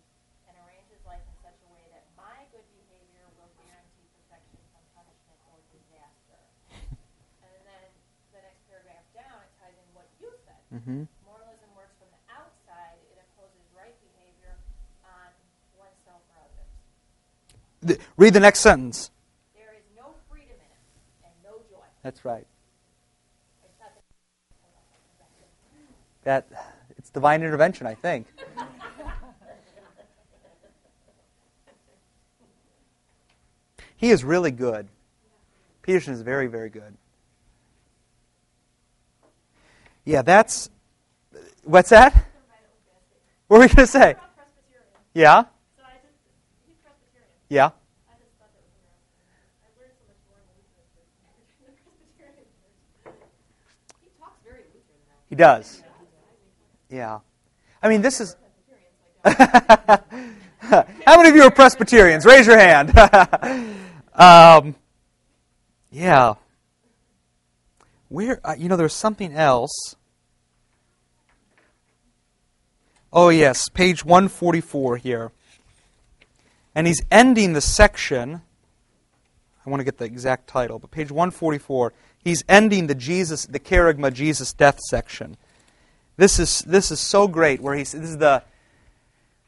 and arranges life in such a way that my good behavior will guarantee protection from punishment or disaster. And then the next paragraph down, it ties in what you said. Mm-hmm. Moralism works from the outside. It imposes right behavior on oneself or others. Read the next sentence. There is no freedom in it and no joy. That's right. That it's divine intervention, I think. He is really good. Peterson is very, very good. Yeah, that's... What's that? What were we going to say? Yeah? Yeah? He does. Yeah. I mean, this is... How many of you are Presbyterians? Raise your hand. Yeah. There's something else. Oh, yes, page 144 here. And he's ending the section. I want to get the exact title, but page 144. He's ending the kerygma Jesus death section. This is so great. Where he says, "This is the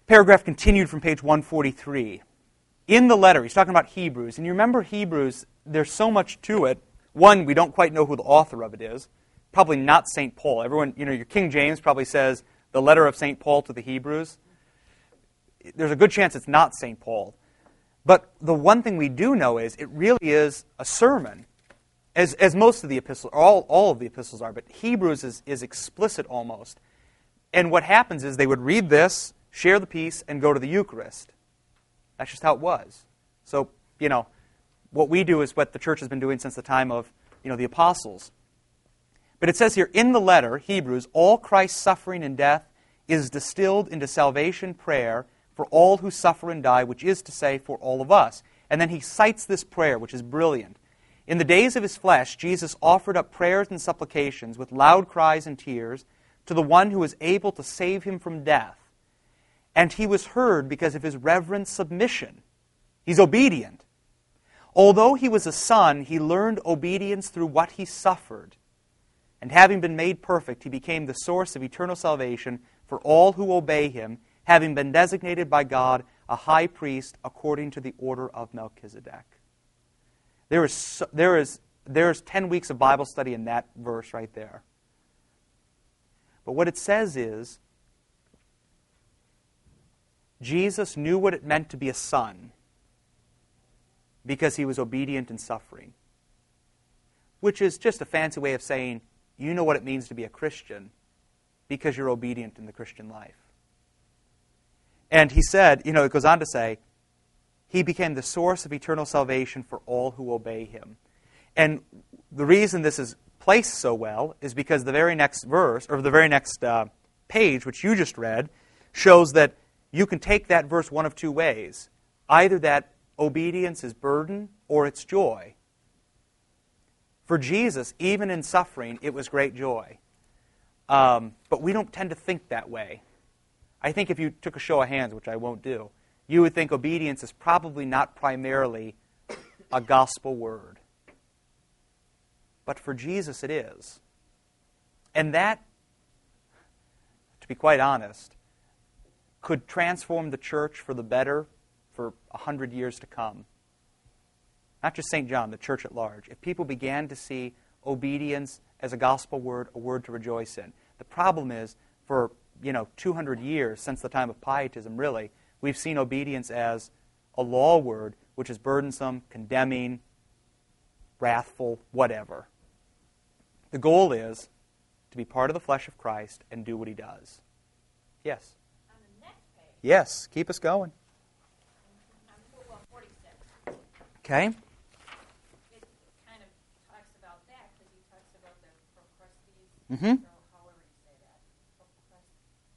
paragraph continued from page 143. In the letter, he's talking about Hebrews. And you remember Hebrews, there's so much to it. One, we don't quite know who the author of it is. Probably not St. Paul. Everyone, you know, your King James probably says, the letter of St. Paul to the Hebrews. There's a good chance it's not St. Paul. But the one thing we do know is it really is a sermon, as most of the epistles, all of the epistles are, but Hebrews is explicit almost. And what happens is they would read this, share the peace, and go to the Eucharist. That's just how it was. So, you know, what we do is what the church has been doing since the time of, you know, the apostles. But it says here, in the letter, Hebrews, all Christ's suffering and death is distilled into salvation prayer for all who suffer and die, which is to say, for all of us. And then he cites this prayer, which is brilliant. In the days of his flesh, Jesus offered up prayers and supplications with loud cries and tears to the one who was able to save him from death. And he was heard because of his reverent submission. He's obedient. Although he was a son, he learned obedience through what he suffered. And having been made perfect, he became the source of eternal salvation for all who obey him, having been designated by God a high priest according to the order of Melchizedek. There is 10 weeks of Bible study in that verse right there. But what it says is, Jesus knew what it meant to be a son because he was obedient in suffering, which is just a fancy way of saying, you know what it means to be a Christian because you're obedient in the Christian life. And he said, you know, it goes on to say, he became the source of eternal salvation for all who obey him. And the reason this is placed so well is because the very next verse, or the very next page, which you just read, shows that you can take that verse one of two ways. Either that obedience is burden or it's joy. For Jesus, even in suffering, it was great joy. But we don't tend to think that way. I think if you took a show of hands, which I won't do, you would think obedience is probably not primarily a gospel word. But for Jesus it is. And that, to be quite honest, could transform the church for the better for 100 years to come. Not just St. John, the church at large. If people began to see obedience as a gospel word, a word to rejoice in. The problem is, for 200 years since the time of pietism, really, we've seen obedience as a law word, which is burdensome, condemning, wrathful, whatever. The goal is to be part of the flesh of Christ and do what he does. Yes? On the next page. Yes, keep us going. On 146. Okay. It kind of talks about that because he talks about the Procrustes. Mm-hmm. So however you say that.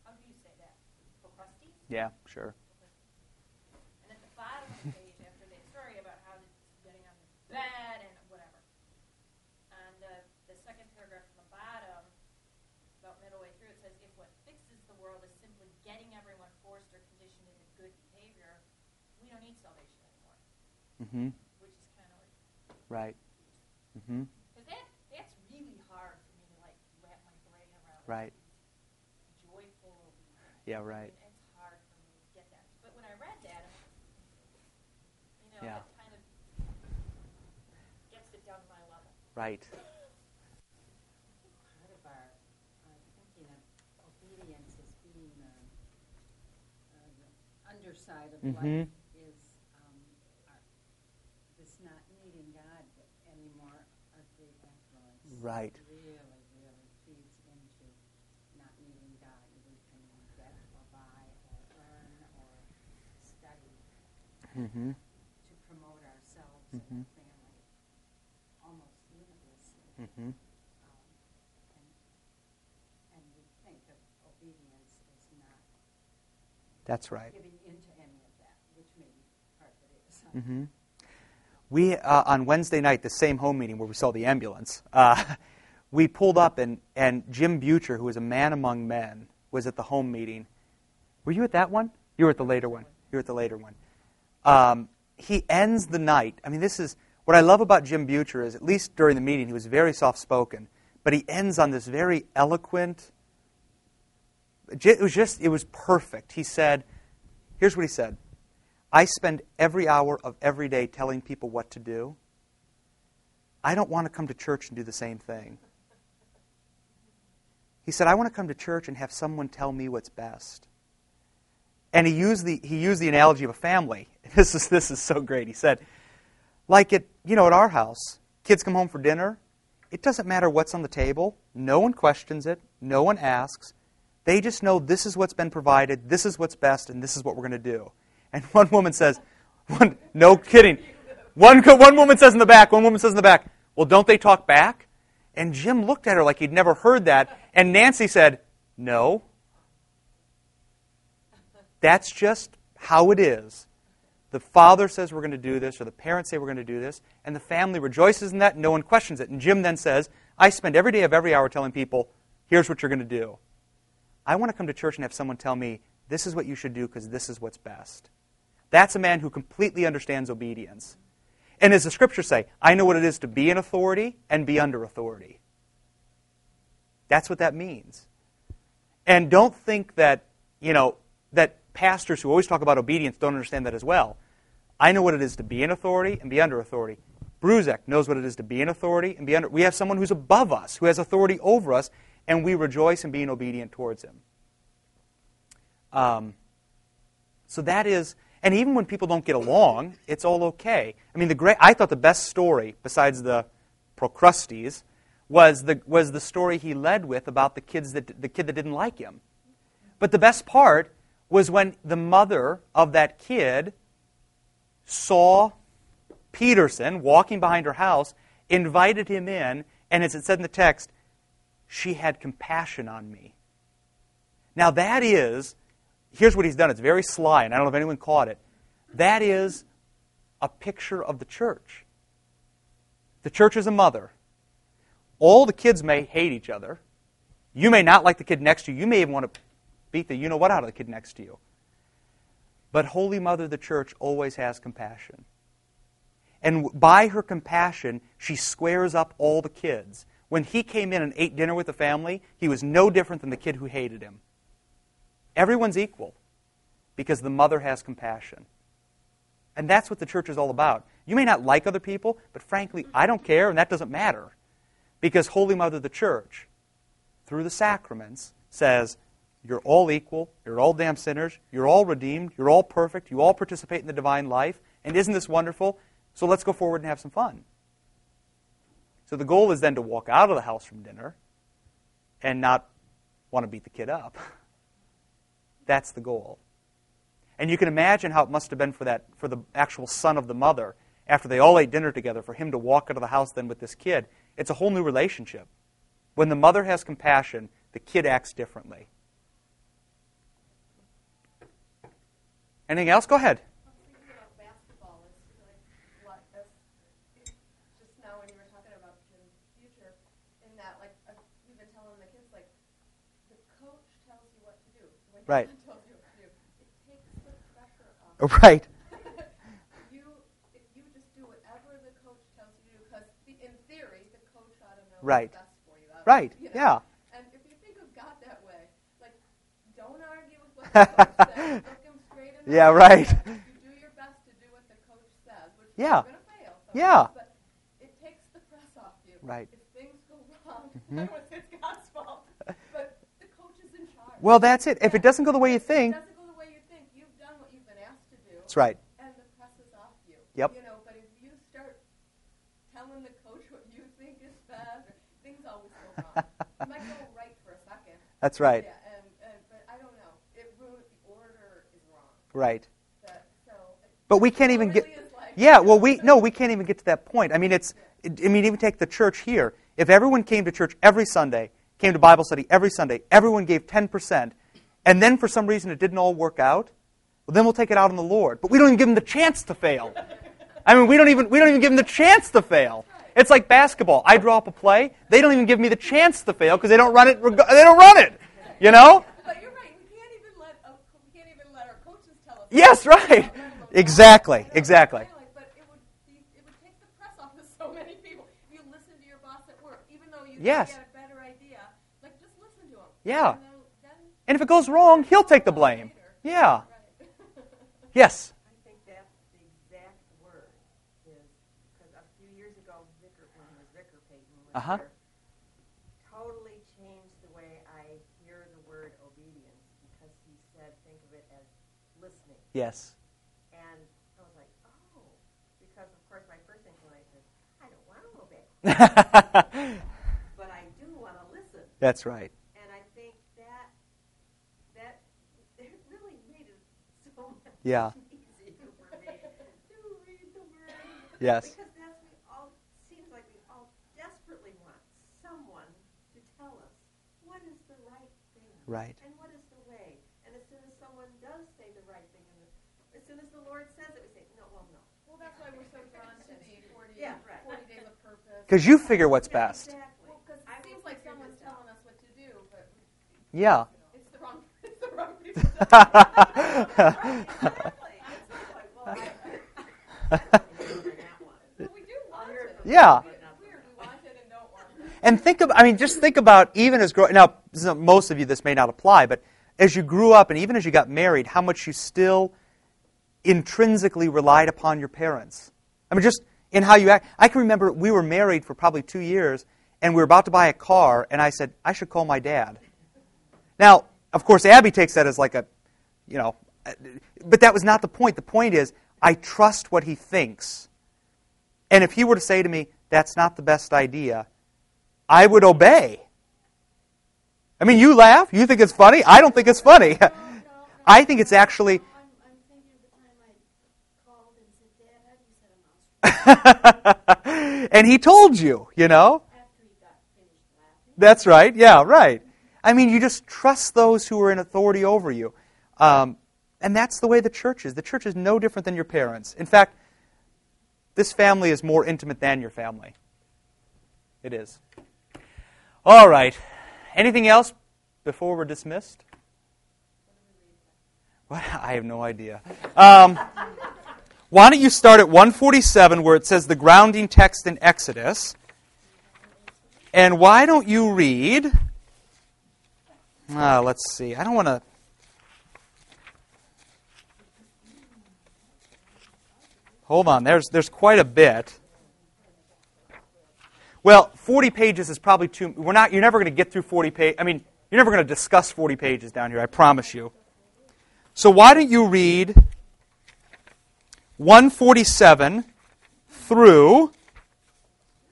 How do you say that? Procrustes? Yeah, sure. Page after the story about how it's getting on the bed and whatever. On the second paragraph from the bottom, about middle way through, it says, if what fixes the world is simply getting everyone forced or conditioned into good behavior, we don't need salvation anymore. Mm-hmm. Which is kind of like... Right. Mm-hmm. Because that's really hard for me to, like, wrap my brain around. Right. Joyful. Yeah, right. Yeah. That kind of gets it down to my level. Right. Part of our thinking of obedience as being the underside of life is this not needing God anymore a great influence. Right. It really, really feeds into not needing God. We can get or buy or learn or study. Mm-hmm. Mm-hmm. Almost universally. Mm-hmm. And we think of obedience as not That's right. giving into any of that, which may be part of it. Mm-hmm. We, on Wednesday night, the same home meeting where we saw the ambulance, we pulled up and Jim Butcher, who was a man among men, was at the home meeting. Were you at that one? You were at the later one. You were at the later one. He ends the night. I mean, this is what I love about Jim Butcher is, at least during the meeting, he was very soft-spoken, but he ends on this very eloquent. It was perfect. He said, Here's what he said. I spend every hour of every day telling people what to do. I don't want to come to church and do the same thing. He said, I want to come to church and have someone tell me what's best. And he used the analogy of a family. This is so great. He said, like at our house, kids come home for dinner. It doesn't matter what's on the table. No one questions it. No one asks. They just know this is what's been provided, this is what's best, and this is what we're going to do. And one woman says, no kidding. One woman says in the back, well, don't they talk back? And Jim looked at her like he'd never heard that, and Nancy said, no. That's just how it is. The father says we're going to do this, or the parents say we're going to do this, and the family rejoices in that, and no one questions it. And Jim then says, I spend every day of every hour telling people, here's what you're going to do. I want to come to church and have someone tell me, this is what you should do because this is what's best. That's a man who completely understands obedience. And as the scriptures say, I know what it is to be in authority and be under authority. That's what that means. And don't think that, that pastors who always talk about obedience don't understand that as well. I know what it is to be in authority and be under authority. Bruzek knows what it is to be in authority and be under. We have someone who's above us, who has authority over us, and we rejoice in being obedient towards him. So that is, and even when people don't get along, it's all okay. I thought the best story, besides the Procrustes, was the story he led with about the kid that didn't like him. But the best part was when the mother of that kid saw Peterson walking behind her house, invited him in, and as it said in the text, she had compassion on me. Now that is, here's what he's done. It's very sly, and I don't know if anyone caught it. That is a picture of the church. The church is a mother. All the kids may hate each other. You may not like the kid next to you. You may even want to beat the you-know-what out of the kid next to you. But Holy Mother, the church, always has compassion. And by her compassion, she squares up all the kids. When he came in and ate dinner with the family, he was no different than the kid who hated him. Everyone's equal because the mother has compassion. And that's what the church is all about. You may not like other people, but frankly, I don't care, and that doesn't matter. Because Holy Mother, the church, through the sacraments, says, you're all equal, you're all damn sinners, you're all redeemed, you're all perfect, you all participate in the divine life, and isn't this wonderful? So let's go forward and have some fun. So the goal is then to walk out of the house from dinner and not want to beat the kid up. That's the goal. And you can imagine how it must have been for the actual son of the mother, after they all ate dinner together, for him to walk out of the house then with this kid. It's a whole new relationship. When the mother has compassion, the kid acts differently. Anything else? Go ahead. I'm thinking about basketball. It's really what just now when you were talking about the future, in that like you've been telling the kids like the coach tells you what to do. Right. Right. You just do whatever the coach tells you to do because in theory, the coach ought to know right. What's best for you. Right, yeah. And if you think of God that way, like, don't argue with what the coach says. Look him straight in the yeah, right. You do your best to do what the coach says, which yeah. You're going to fail. Sometimes, yeah. But it takes the press off you. Right. If things go wrong, mm-hmm. It's God's fault. But the coach is in charge. Well, that's it. If it doesn't go the way you think... That's right. And the press is off you. Yep. But if you start telling the coach what you think is best, things always go wrong. It might go right for a second. That's right. Yeah, but I don't know. It ruins the order is wrong. Right. But we can't even get. Like, yeah. Well, we can't even get to that point. I mean, even take the church here. If everyone came to church every Sunday, came to Bible study every Sunday, everyone gave 10%, and then for some reason it didn't all work out. Well, then we'll take it out on the Lord. But we don't even give him the chance to fail. I mean, we don't even give him the chance to fail. It's like basketball. I draw up a play. They don't even give me the chance to fail because they don't run it. You know? But you're right. We can't even let our coaches tell us. Yes, right. Exactly. But it would take the press off of so many people. If you listen to your boss at work, even though you yes. get a better idea, like just listen to him. Yeah. And if it goes wrong, he'll take the blame. Yeah. Yes? I think that's the exact word. Because a few years ago, Vicar Peyton was here, totally changed the way I hear the word obedience because he said, think of it as listening. Yes. And I was like, oh, because, of course, my first inclination is, I don't want to obey. But I do want to listen. That's right. Yeah. Yes. Because that's seems like we all desperately want someone to tell us what is the right thing. Right. And what is the way. And as soon as someone does say the right thing, as soon as the Lord says it, we say, no, well, no. Well, that's why we're so drawn to the 40, yeah, right. 40 days of purpose. Because you figure what's best. Exactly. Well, because it seems like someone's telling us what to do, but yeah. Yeah. And think about even as growing now, most of you this may not apply, but as you grew up and even as you got married, how much you still intrinsically relied upon your parents. I mean, just in how you act. I can remember we were married for probably 2 years and we were about to buy a car and I said, I should call my dad. Now, of course, Abby takes that as like a, but that was not the point. The point is, I trust what he thinks. And if he were to say to me, that's not the best idea, I would obey. I mean, you laugh. You think it's funny. I don't think it's funny. No, I think it's actually... I'm thinking of the time I called and said, Dad, how do you set a mouse? And he told you, After he got finished laughing. That's right. Yeah, right. I mean, you just trust those who are in authority over you. And that's the way the church is. The church is no different than your parents. In fact, this family is more intimate than your family. It is. All right. Anything else before we're dismissed? What? I have no idea. Why don't you start at 147 where it says the grounding text in Exodus. And why don't you read... let's see. I don't want to... Hold on. There's quite a bit. Well, 40 pages is probably too... You're never going to get through 40 pages. I mean, you're never going to discuss 40 pages down here, I promise you. So why don't you read 147 through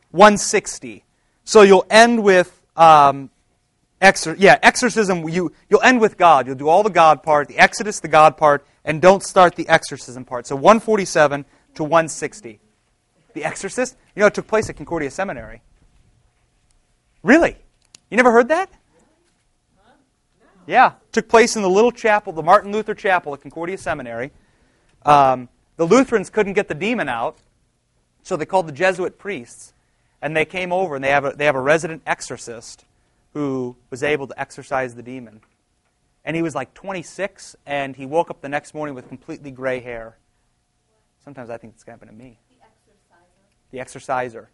160. So you'll end with... exorcism, you'll end with God. You'll do all the God part, the Exodus, the God part, and don't start the exorcism part. So 147 to 160. The Exorcist? It took place at Concordia Seminary. Really? You never heard that? Yeah. It took place in the little chapel, the Martin Luther Chapel at Concordia Seminary. The Lutherans couldn't get the demon out, so they called the Jesuit priests, and they came over, and they have a resident exorcist who was able to exorcise the demon. And he was like 26, and he woke up the next morning with completely gray hair. Sometimes I think it's going to happen to me. The Exorciser.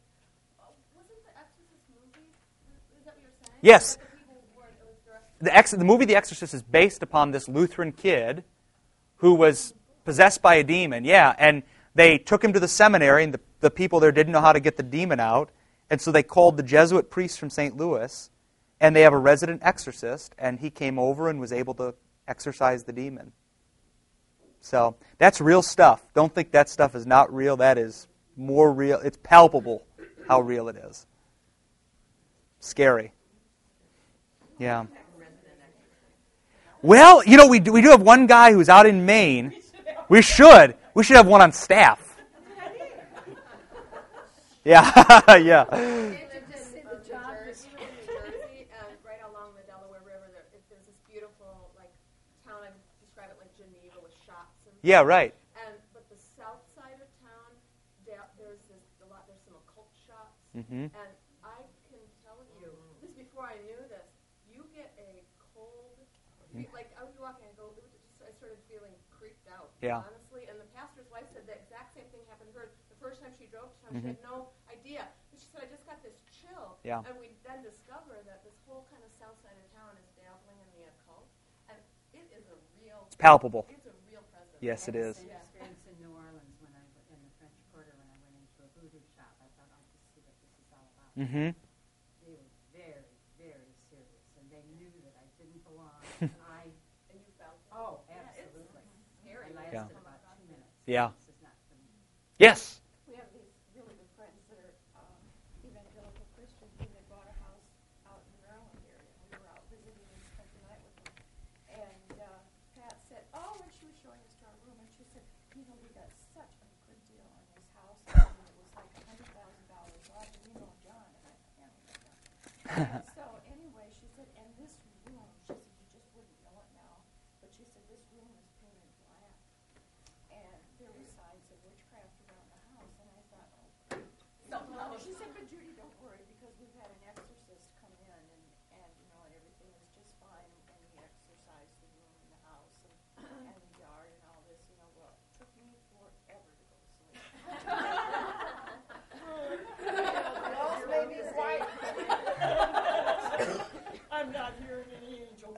Wasn't The Exorcist movie? Is that what you're saying? Yes. The movie The Exorcist is based upon this Lutheran kid who was possessed by a demon. Yeah, and they took him to the seminary, and the people there didn't know how to get the demon out, and so they called the Jesuit priest from St. Louis. And they have a resident exorcist, and he came over and was able to exorcise the demon. So that's real stuff. Don't think that stuff is not real. That is more real. It's palpable how real it is. Scary. Yeah. Well, we do have one guy who's out in Maine. We should have one on staff. Yeah. Yeah. Yeah, right. But the south side of town, there's some occult shops. Mm-hmm. And I can tell you, this is before I knew this, you get a cold, like I was walking and I started feeling creeped out, honestly. And the pastor's wife said the exact same thing happened to her the first time she drove to town. She had no idea. But she said, I just got this chill. Yeah. And we then discover that this whole kind of south side of town is dabbling in the occult. And it is a real... It's palpable. It's a Yes, it is. I had the same experience in New Orleans when I was in the French Quarter when I went into a voodoo shop. I thought, I could see what this is all about. Mm-hmm. They were very, very serious, and they knew that I didn't belong. And you felt it? Oh, absolutely. Yeah, it's scary. I lasted about 2 minutes. Yeah. This is not for me. Yes. We have these really good friends that are evangelical Christians, and they bought a house out in the Maryland area. We were out visiting and spent the night with them. And Pat said, oh, when she was showing us to our room, and she said, you know, we got such a good deal on this house. I mean, it was like $100,000. Well, you know, John, and I can't remember. So anyway, she said, and this room, she said, you just wouldn't know it now, but she said, this room was painted black. And there were signs of witchcraft around the house. And I thought, oh, great. She said, but Judy, don't worry, because we've had an exorcist come in, and you know, and everything is just fine, and we exorcised the room and the house and the yard and all this, you know, well, it took me forever to go to sleep. I'm not hearing any angels.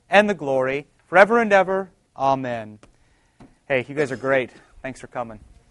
and the glory, forever and ever. Amen. Hey, you guys are great. Thanks for coming.